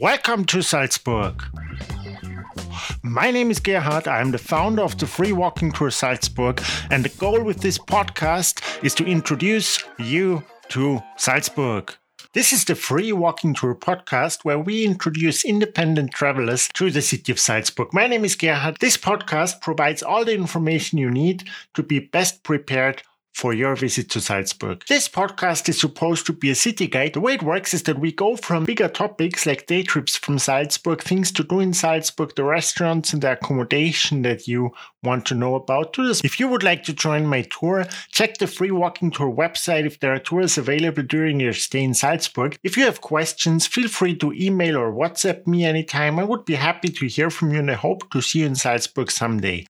Welcome to Salzburg! My name is Gerhard, I am the founder of the Free Walking Tour Salzburg, and the goal with this podcast is to introduce you to Salzburg. This is the Free Walking Tour podcast where we introduce independent travelers to the city of Salzburg. My name is Gerhard. This podcast provides all the information you need to be best prepared for your visit to Salzburg. This podcast is supposed to be a city guide. The way it works is that we go from bigger topics like day trips from Salzburg, things to do in Salzburg, the restaurants and the accommodation that you want to know about, to this. If you would like to join my tour, check the Free Walking Tour website if there are tours available during your stay in Salzburg. If you have questions, feel free to email or WhatsApp me anytime. I would be happy to hear from you and I hope to see you in Salzburg someday.